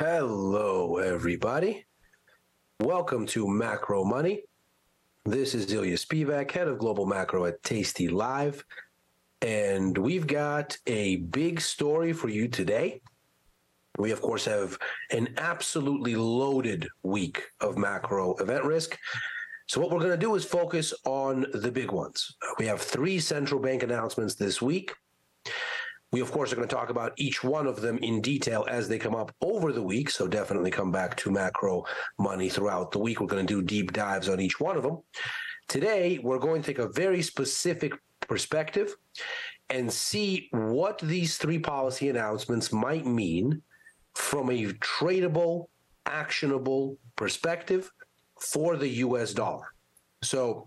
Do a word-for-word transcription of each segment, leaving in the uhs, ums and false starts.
Hello, everybody. Welcome to Macro Money. This is Ilya Spivak, head of global macro at Tasty Live. And we've got a big story for you today. We, of course, have an absolutely loaded week of macro event risk. So what we're going to do is focus on the big ones. We have three central bank announcements this week. We, of course, are going to talk about each one of them in detail as they come up over the week. So definitely come back to Macro Money throughout the week. We're going to do deep dives on each one of them. Today, we're going to take a very specific perspective and see what these three policy announcements might mean from a tradable, actionable perspective for the U S dollar. So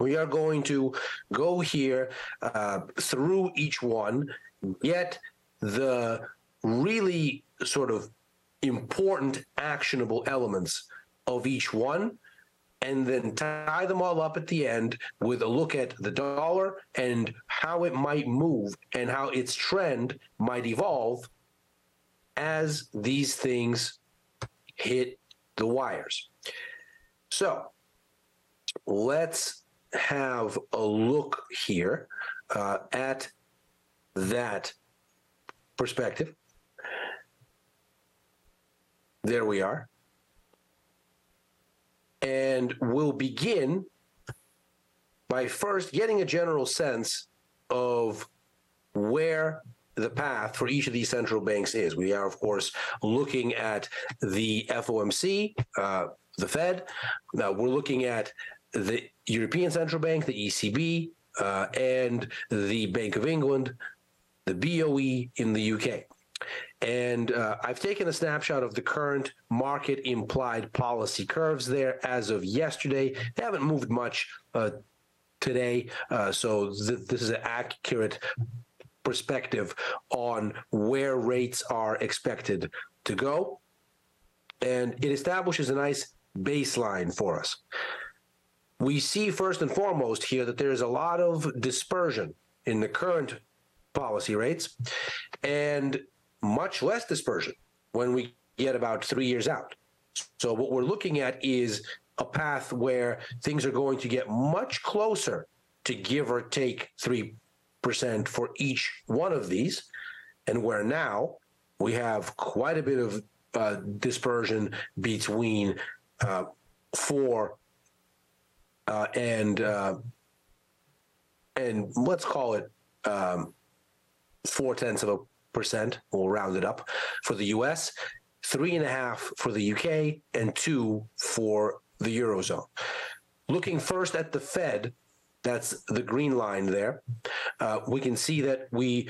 we are going to go here uh, through each one, get the really sort of important actionable elements of each one, and then tie them all up at the end with a look at the dollar and how it might move and how its trend might evolve as these things hit the wires. So let's have a look here uh, at that perspective. There we are. And we'll begin by first getting a general sense of where the path for each of these central banks is. We are, of course, looking at the F O M C, uh, the Fed. Now we're looking at the European Central Bank, the E C B, uh, and the Bank of England, the B O E in the U K. And uh, I've taken a snapshot of the current market implied policy curves there as of yesterday. They haven't moved much uh, today, uh, so th- this is an accurate perspective on where rates are expected to go. And it establishes a nice baseline for us. We see first and foremost here that there is a lot of dispersion in the current policy rates and much less dispersion when we get about three years out. So what we're looking at is a path where things are going to get much closer to give or take three percent for each one of these, and where now we have quite a bit of uh, dispersion between uh, four Uh, and uh, and let's call it um, four tenths of a percent. We'll round it up for the U S, three and a half for the U K, and two for the Eurozone. Looking first at the Fed, that's the green line there. Uh, we can see that we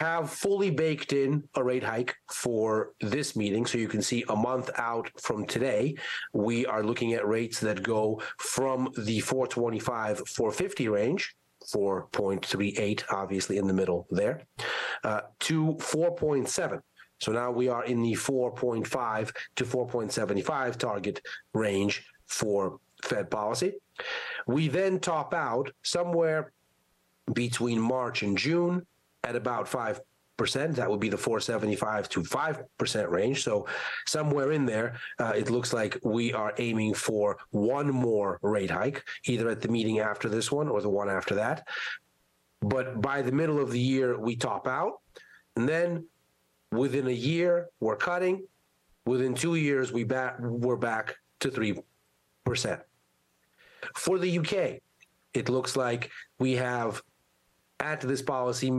have fully baked in a rate hike for this meeting. So you can see a month out from today, we are looking at rates that go from the four twenty-five, four fifty range, four point three eight, obviously in the middle there, uh, to four point seven. So now we are in the four point five to four point seven five target range for Fed policy. We then top out somewhere between March and June at about five percent. That would be the four seventy-five to five percent range. So somewhere in there, uh, it looks like we are aiming for one more rate hike, either at the meeting after this one or the one after that. But by the middle of the year, we top out. And then within a year, we're cutting. Within two years, we back, we're back to three percent. For the U K, it looks like we have at this policy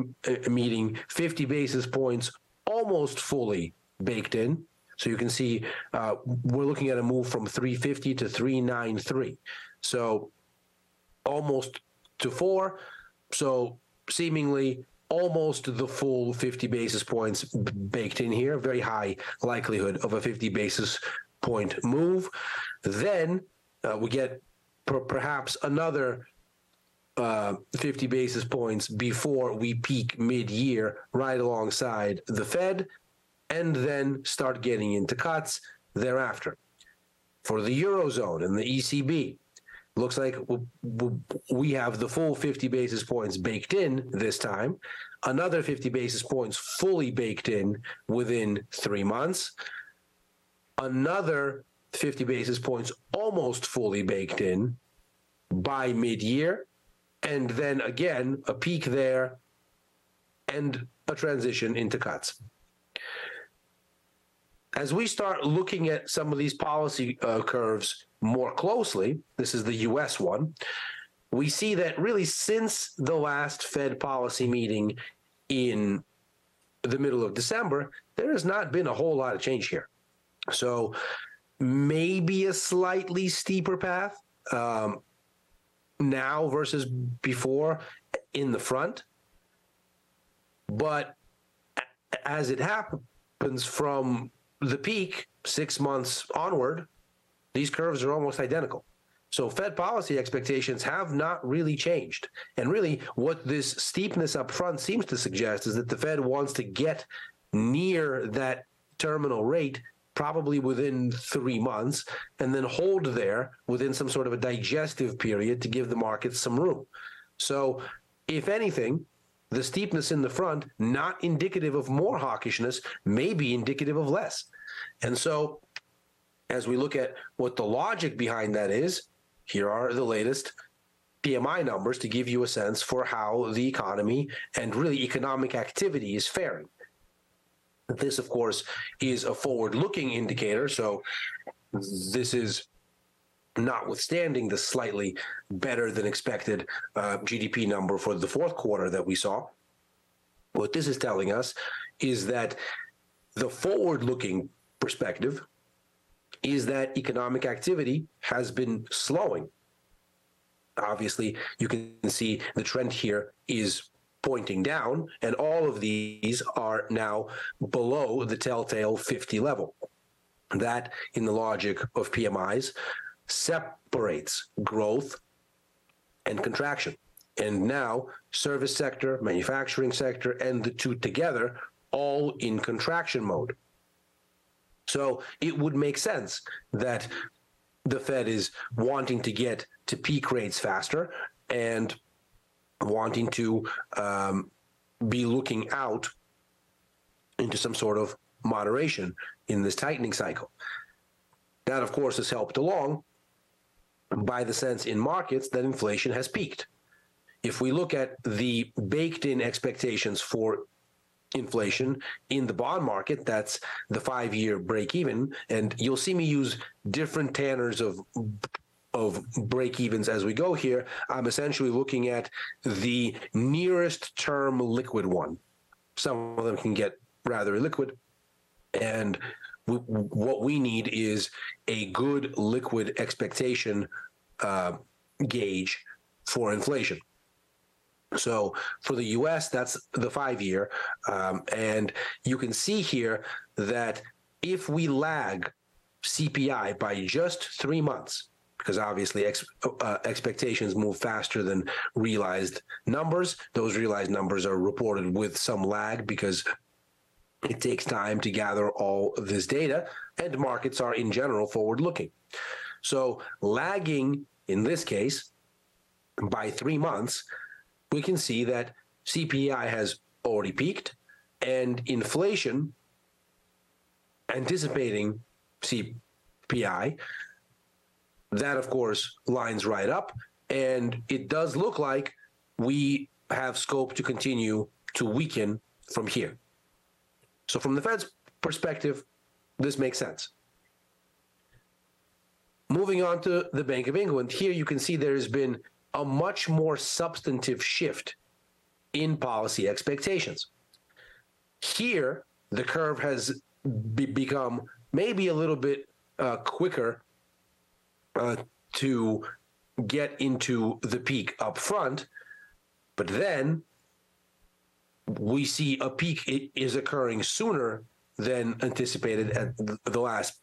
meeting, fifty basis points almost fully baked in. So you can see uh, we're looking at a move from three fifty to three ninety-three. So almost to four. So seemingly almost the full fifty basis points baked in here. Very high likelihood of a fifty basis point move. Then uh, we get per- perhaps another Uh, fifty basis points before we peak mid-year right alongside the Fed, and then start getting into cuts thereafter. For the Eurozone and the E C B, looks like we have the full fifty basis points baked in this time, another fifty basis points fully baked in within three months, another fifty basis points almost fully baked in by mid-year, and then again, a peak there and a transition into cuts. As we start looking at some of these policy uh, curves more closely, this is the U S one, we see that really since the last Fed policy meeting in the middle of December, there has not been a whole lot of change here. So maybe a slightly steeper path um, now versus before in the front. But as it happens from the peak, six months onward, these curves are almost identical. So Fed policy expectations have not really changed. And really what this steepness up front seems to suggest is that the Fed wants to get near that terminal rate probably within three months and then hold there within some sort of a digestive period to give the markets some room. So if anything, the steepness in the front, not indicative of more hawkishness, may be indicative of less. And so as we look at what the logic behind that is, here are the latest P M I numbers to give you a sense for how the economy and really economic activity is faring. This, of course, is a forward-looking indicator, so this is notwithstanding the slightly better than expected uh, G D P number for the fourth quarter that we saw. What this is telling us is that the forward-looking perspective is that economic activity has been slowing. Obviously, you can see the trend here is pointing down, and all of these are now below the telltale fifty level. That, in the logic of P M Is, separates growth and contraction. And now service sector, manufacturing sector, and the two together all in contraction mode. So it would make sense that the Fed is wanting to get to peak rates faster and wanting to um, be looking out into some sort of moderation in this tightening cycle. That, of course, is helped along by the sense in markets that inflation has peaked. If we look at the baked-in expectations for inflation in the bond market, that's the five-year break-even, and you'll see me use different tanners of of break-evens as we go here. I'm essentially looking at the nearest term liquid one. Some of them can get rather illiquid, and w- what we need is a good liquid expectation uh, gauge for inflation. So for the U S, that's the five-year, um, and you can see here that if we lag C P I by just three months, because obviously ex- uh, expectations move faster than realized numbers, those realized numbers are reported with some lag because it takes time to gather all this data, and markets are in general forward-looking. So lagging, in this case, by three months, we can see that C P I has already peaked, and inflation, anticipating C P I, that, of course, lines right up, and it does look like we have scope to continue to weaken from here. So from the Fed's perspective, this makes sense. Moving on to the Bank of England, here you can see there has been a much more substantive shift in policy expectations. Here, the curve has be- become maybe a little bit uh, quicker uh, to get into the peak up front, but then we see a peak it is occurring sooner than anticipated at the last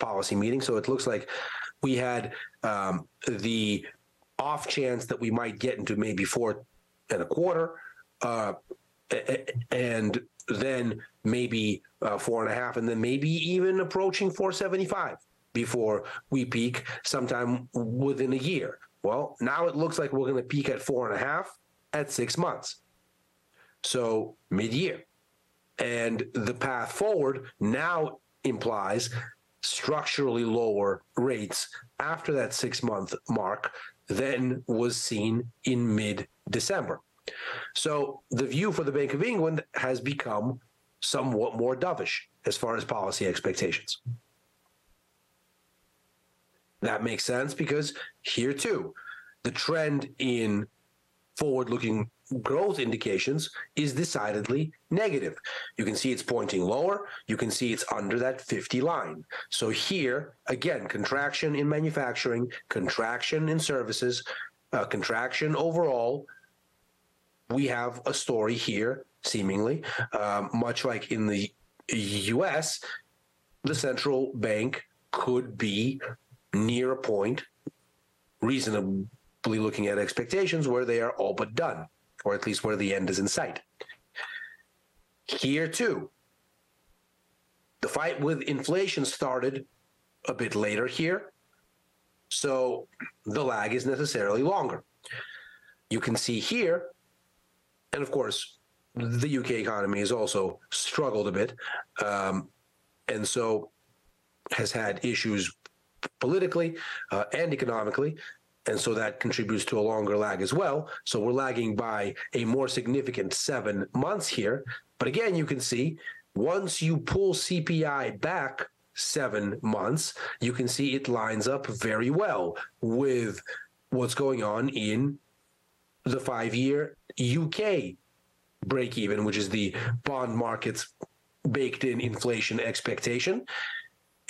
policy meeting. So it looks like we had um, the off chance that we might get into maybe four and a quarter, uh, and then maybe uh, four and a half, and then maybe even approaching four seventy-five. before we peak sometime within a year. Well, now it looks like we're going to peak at four and a half at six months. So mid-year. And the path forward now implies structurally lower rates after that six-month mark than was seen in mid-December. So the view for the Bank of England has become somewhat more dovish as far as policy expectations. That makes sense because here too, the trend in forward-looking growth indications is decidedly negative. You can see it's pointing lower. You can see it's under that fifty line. So here, again, contraction in manufacturing, contraction in services, uh, contraction overall. We have a story here, seemingly, um, much like in the U S, the central bank could be near a point, reasonably looking at expectations, where they are all but done, or at least where the end is in sight. Here, too, the fight with inflation started a bit later here, so the lag is necessarily longer. You can see here, and of course, the U K economy has also struggled a bit, um, and so has had issues politically uh, and economically, and so that contributes to a longer lag as well. So we're lagging by a more significant seven months here. But again, you can see once you pull C P I back seven months, you can see it lines up very well with what's going on in the five-year U K break-even, which is the bond market's baked-in inflation expectation.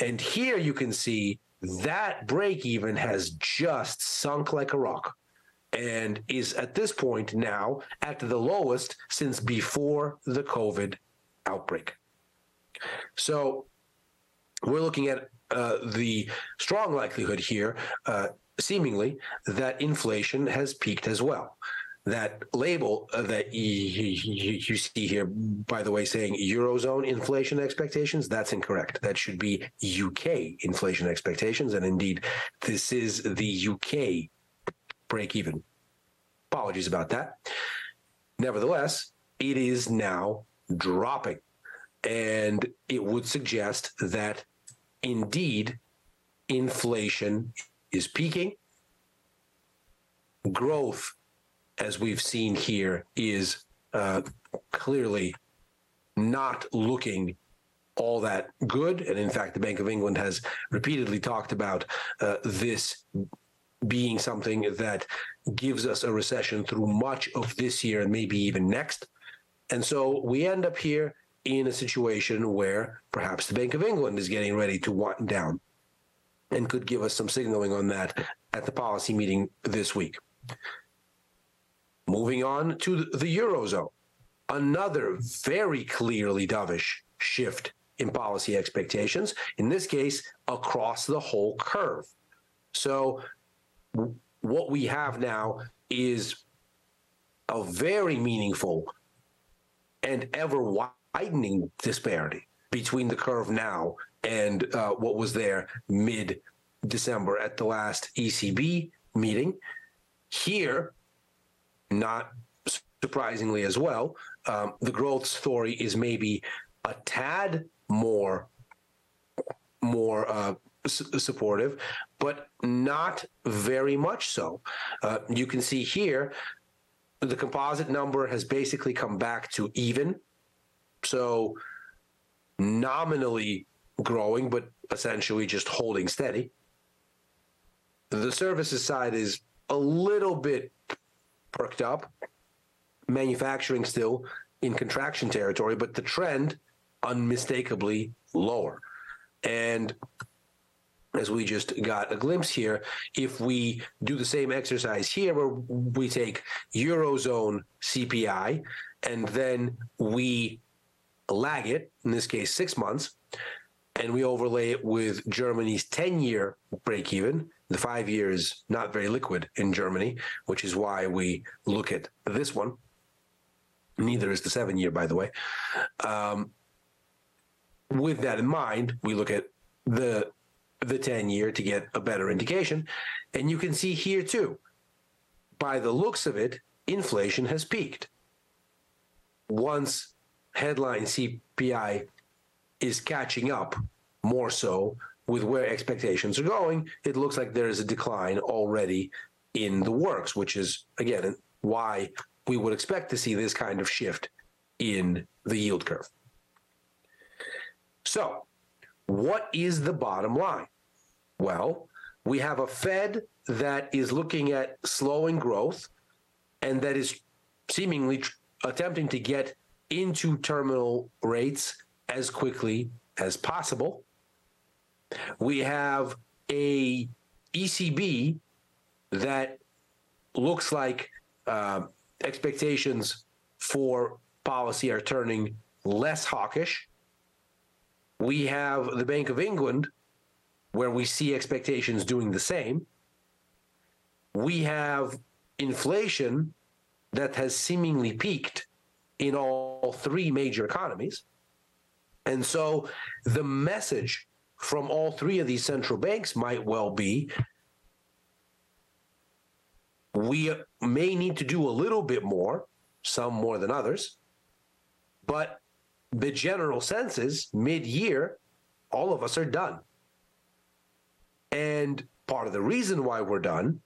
And here you can see that break-even has just sunk like a rock and is at this point now at the lowest since before the COVID outbreak. So we're looking at uh, the strong likelihood here, uh, seemingly, that inflation has peaked as well. That label that you see here, by the way, saying Eurozone inflation expectations, that's incorrect. That should be U K inflation expectations. And indeed, this is the U K break-even. Apologies about that. Nevertheless, it is now dropping. And it would suggest that, indeed, inflation is peaking. Growth, as we've seen here, is uh, clearly not looking all that good. And in fact, the Bank of England has repeatedly talked about uh, this being something that gives us a recession through much of this year and maybe even next. And so we end up here in a situation where perhaps the Bank of England is getting ready to wind down and could give us some signaling on that at the policy meeting this week. Moving on to the Eurozone, another very clearly dovish shift in policy expectations, in this case, across the whole curve. So what we have now is a very meaningful and ever-widening disparity between the curve now and uh, what was there mid-December at the last E C B meeting. Here, not surprisingly as well, um, the growth story is maybe a tad more, more uh, su- supportive, but not very much so. Uh, you can see here, the composite number has basically come back to even, so nominally growing, but essentially just holding steady. The services side is a little bit perked up, manufacturing still in contraction territory, but the trend unmistakably lower. And as we just got a glimpse here, if we do the same exercise here where we take Eurozone C P I and then we lag it, in this case six months, and we overlay it with Germany's ten-year break-even. The five year is not very liquid in Germany, which is why we look at this one. Neither is the seven year, by the way. Um, with that in mind, we look at the the ten-year to get a better indication. And you can see here too, by the looks of it, inflation has peaked. Once headline C P I is catching up more so with where expectations are going, it looks like there is a decline already in the works, which is, again, why we would expect to see this kind of shift in the yield curve. So, what is the bottom line? Well, we have a Fed that is looking at slowing growth and that is seemingly tr- attempting to get into terminal rates as quickly as possible. We have a E C B that looks like uh, expectations for policy are turning less hawkish. We have the Bank of England, where we see expectations doing the same. We have inflation that has seemingly peaked in all three major economies. And so the message from all three of these central banks might well be, we may need to do a little bit more, some more than others, but the general sense is mid-year, all of us are done. And part of the reason why we're done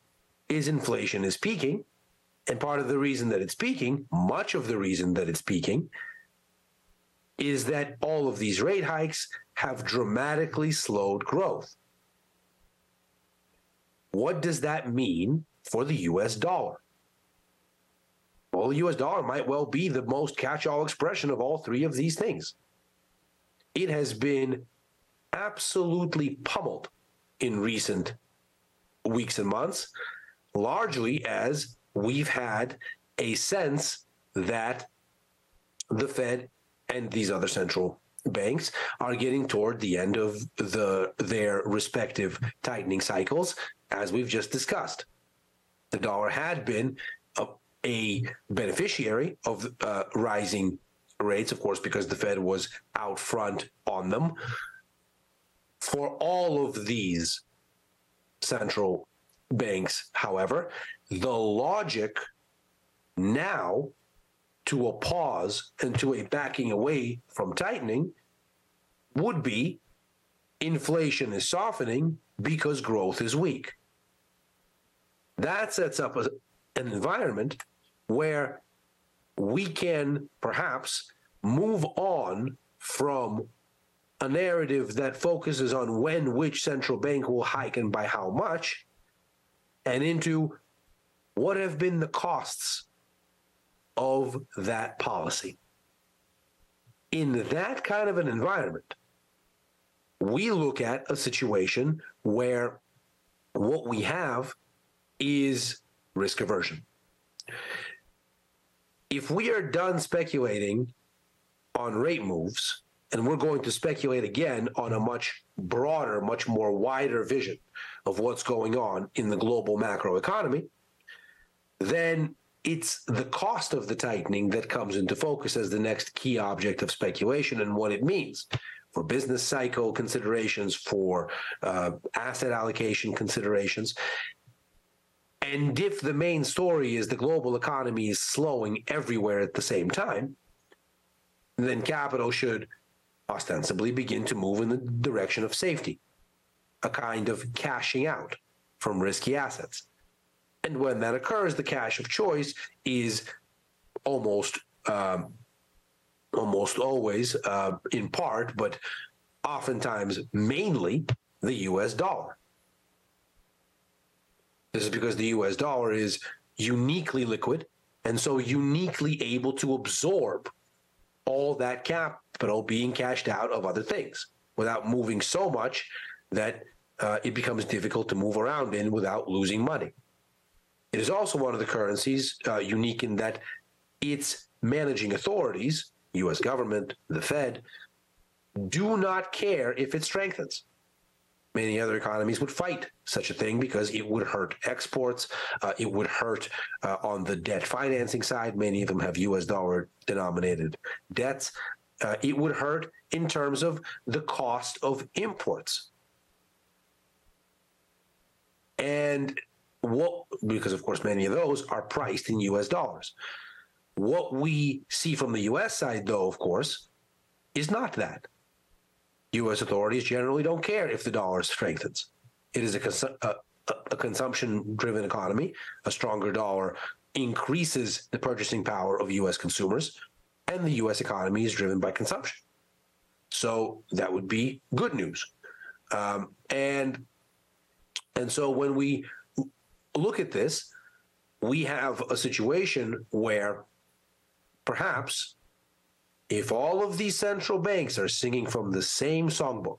is inflation is peaking. And part of the reason that it's peaking, much of the reason that it's peaking, is that all of these rate hikes have dramatically slowed growth. What does that mean for the U S dollar? Well, the U S dollar might well be the most catch-all expression of all three of these things. It has been absolutely pummeled in recent weeks and months, largely as we've had a sense that the Fed and these other central banks are getting toward the end of the their respective tightening cycles, as we've just discussed. The dollar had been a, a beneficiary of uh, rising rates, of course, because the Fed was out front on them. For all of these central banks, however, the logic now to a pause and to a backing away from tightening would be inflation is softening because growth is weak. That sets up a, an environment where we can perhaps move on from a narrative that focuses on when which central bank will hike and by how much, and into what have been the costs of that policy. In that kind of an environment, we look at a situation where what we have is risk aversion. If we are done speculating on rate moves, and we're going to speculate again on a much broader, much more wider vision of what's going on in the global macro economy, then it's the cost of the tightening that comes into focus as the next key object of speculation and what it means for business cycle considerations, for uh, asset allocation considerations. And if the main story is the global economy is slowing everywhere at the same time, then capital should ostensibly begin to move in the direction of safety, a kind of cashing out from risky assets. And when that occurs, the cash of choice is almost um, almost always, uh, in part, but oftentimes mainly, the U S dollar. This is because the U S dollar is uniquely liquid and so uniquely able to absorb all that capital being cashed out of other things without moving so much that uh, it becomes difficult to move around in without losing money. It is also one of the currencies uh, unique in that its managing authorities, U S government, the Fed, do not care if it strengthens. Many other economies would fight such a thing because it would hurt exports. Uh, it would hurt uh, on the debt financing side. Many of them have U S dollar denominated debts. Uh, it would hurt in terms of the cost of imports. And what, because of course many of those are priced in U S dollars. What we see from the U S side, though, of course, is not that. U S authorities generally don't care if the dollar strengthens. It is a, consu- a, a consumption-driven economy. A stronger dollar increases the purchasing power of U S consumers, and the U S economy is driven by consumption. So that would be good news. Um, and, and so when we look at this, we have a situation where perhaps if all of these central banks are singing from the same songbook,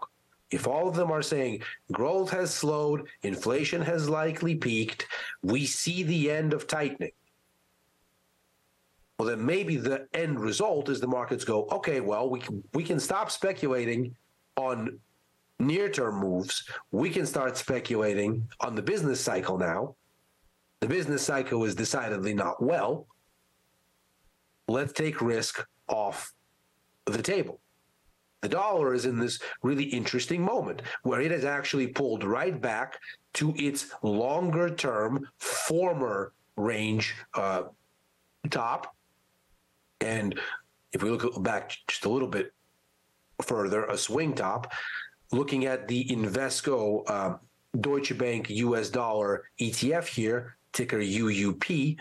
if all of them are saying growth has slowed, inflation has likely peaked, we see the end of tightening, well, then maybe the end result is the markets go, okay, well, we can, we can stop speculating on near-term moves. We can start speculating on the business cycle now. The business cycle is decidedly not well. Let's take risk off the table. The dollar is in this really interesting moment where it has actually pulled right back to its longer-term former range uh, top. And if we look back just a little bit further, a swing top, looking at the Invesco uh, Deutsche Bank U S dollar E T F here, ticker U U P,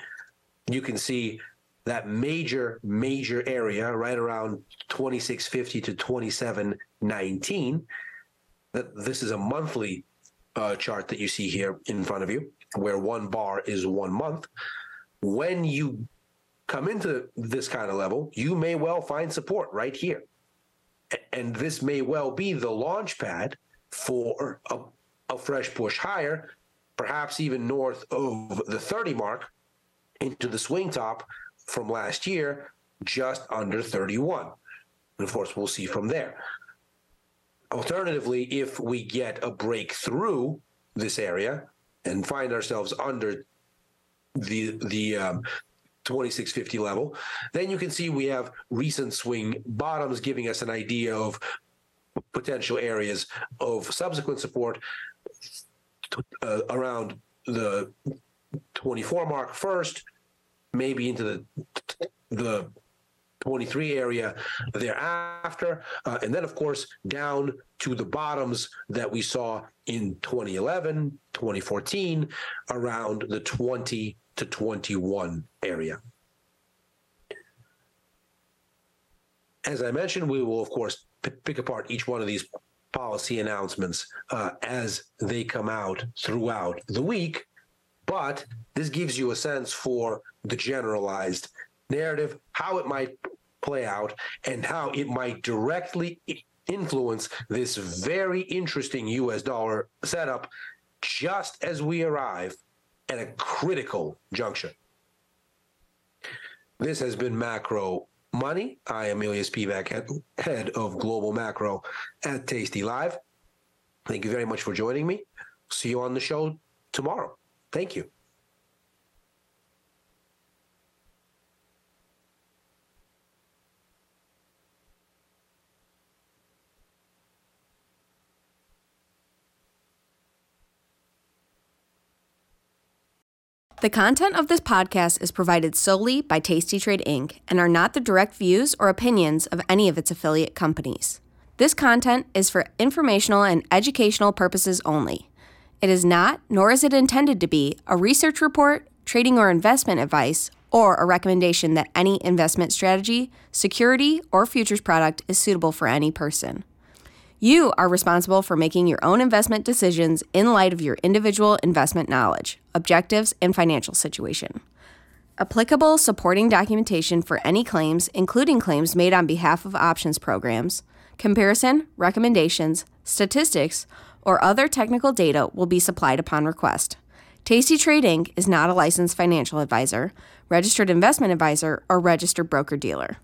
you can see that major, major area right around twenty-six fifty to twenty-seven nineteen. That this is a monthly uh, chart that you see here in front of you, where one bar is one month. When you come into this kind of level, you may well find support right here. And this may well be the launch pad for a, a fresh push higher, perhaps even north of the thirty mark into the swing top from last year, just under thirty-one. And of course, we'll see from there. Alternatively, if we get a break through this area and find ourselves under the the um, twenty-six fifty level, then you can see we have recent swing bottoms giving us an idea of potential areas of subsequent support uh, around the twenty-four mark first, maybe into the the twenty-three area thereafter, uh, and then of course down to the bottoms that we saw in twenty eleven, twenty fourteen, around the twenty to twenty-one area. As I mentioned, we will of course p- pick apart each one of these policy announcements uh, as they come out throughout the week, but this gives you a sense for the generalized narrative, how it might play out, and how it might directly influence this very interesting U S dollar setup just as we arrive at a critical juncture. This has been Macro Money. I am Ilya Spivak, head of Global Macro at Tasty Live. Thank you very much for joining me. See you on the show tomorrow. Thank you. The content of this podcast is provided solely by Tasty Trade Incorporated and are not the direct views or opinions of any of its affiliate companies. This content is for informational and educational purposes only. It is not, nor is it intended to be, a research report, trading or investment advice, or a recommendation that any investment strategy, security, or futures product is suitable for any person. You are responsible for making your own investment decisions in light of your individual investment knowledge, objectives, and financial situation. Applicable supporting documentation for any claims, including claims made on behalf of options programs, comparison, recommendations, statistics, or other technical data will be supplied upon request. Tasty Trade Incorporated is not a licensed financial advisor, registered investment advisor, or registered broker-dealer.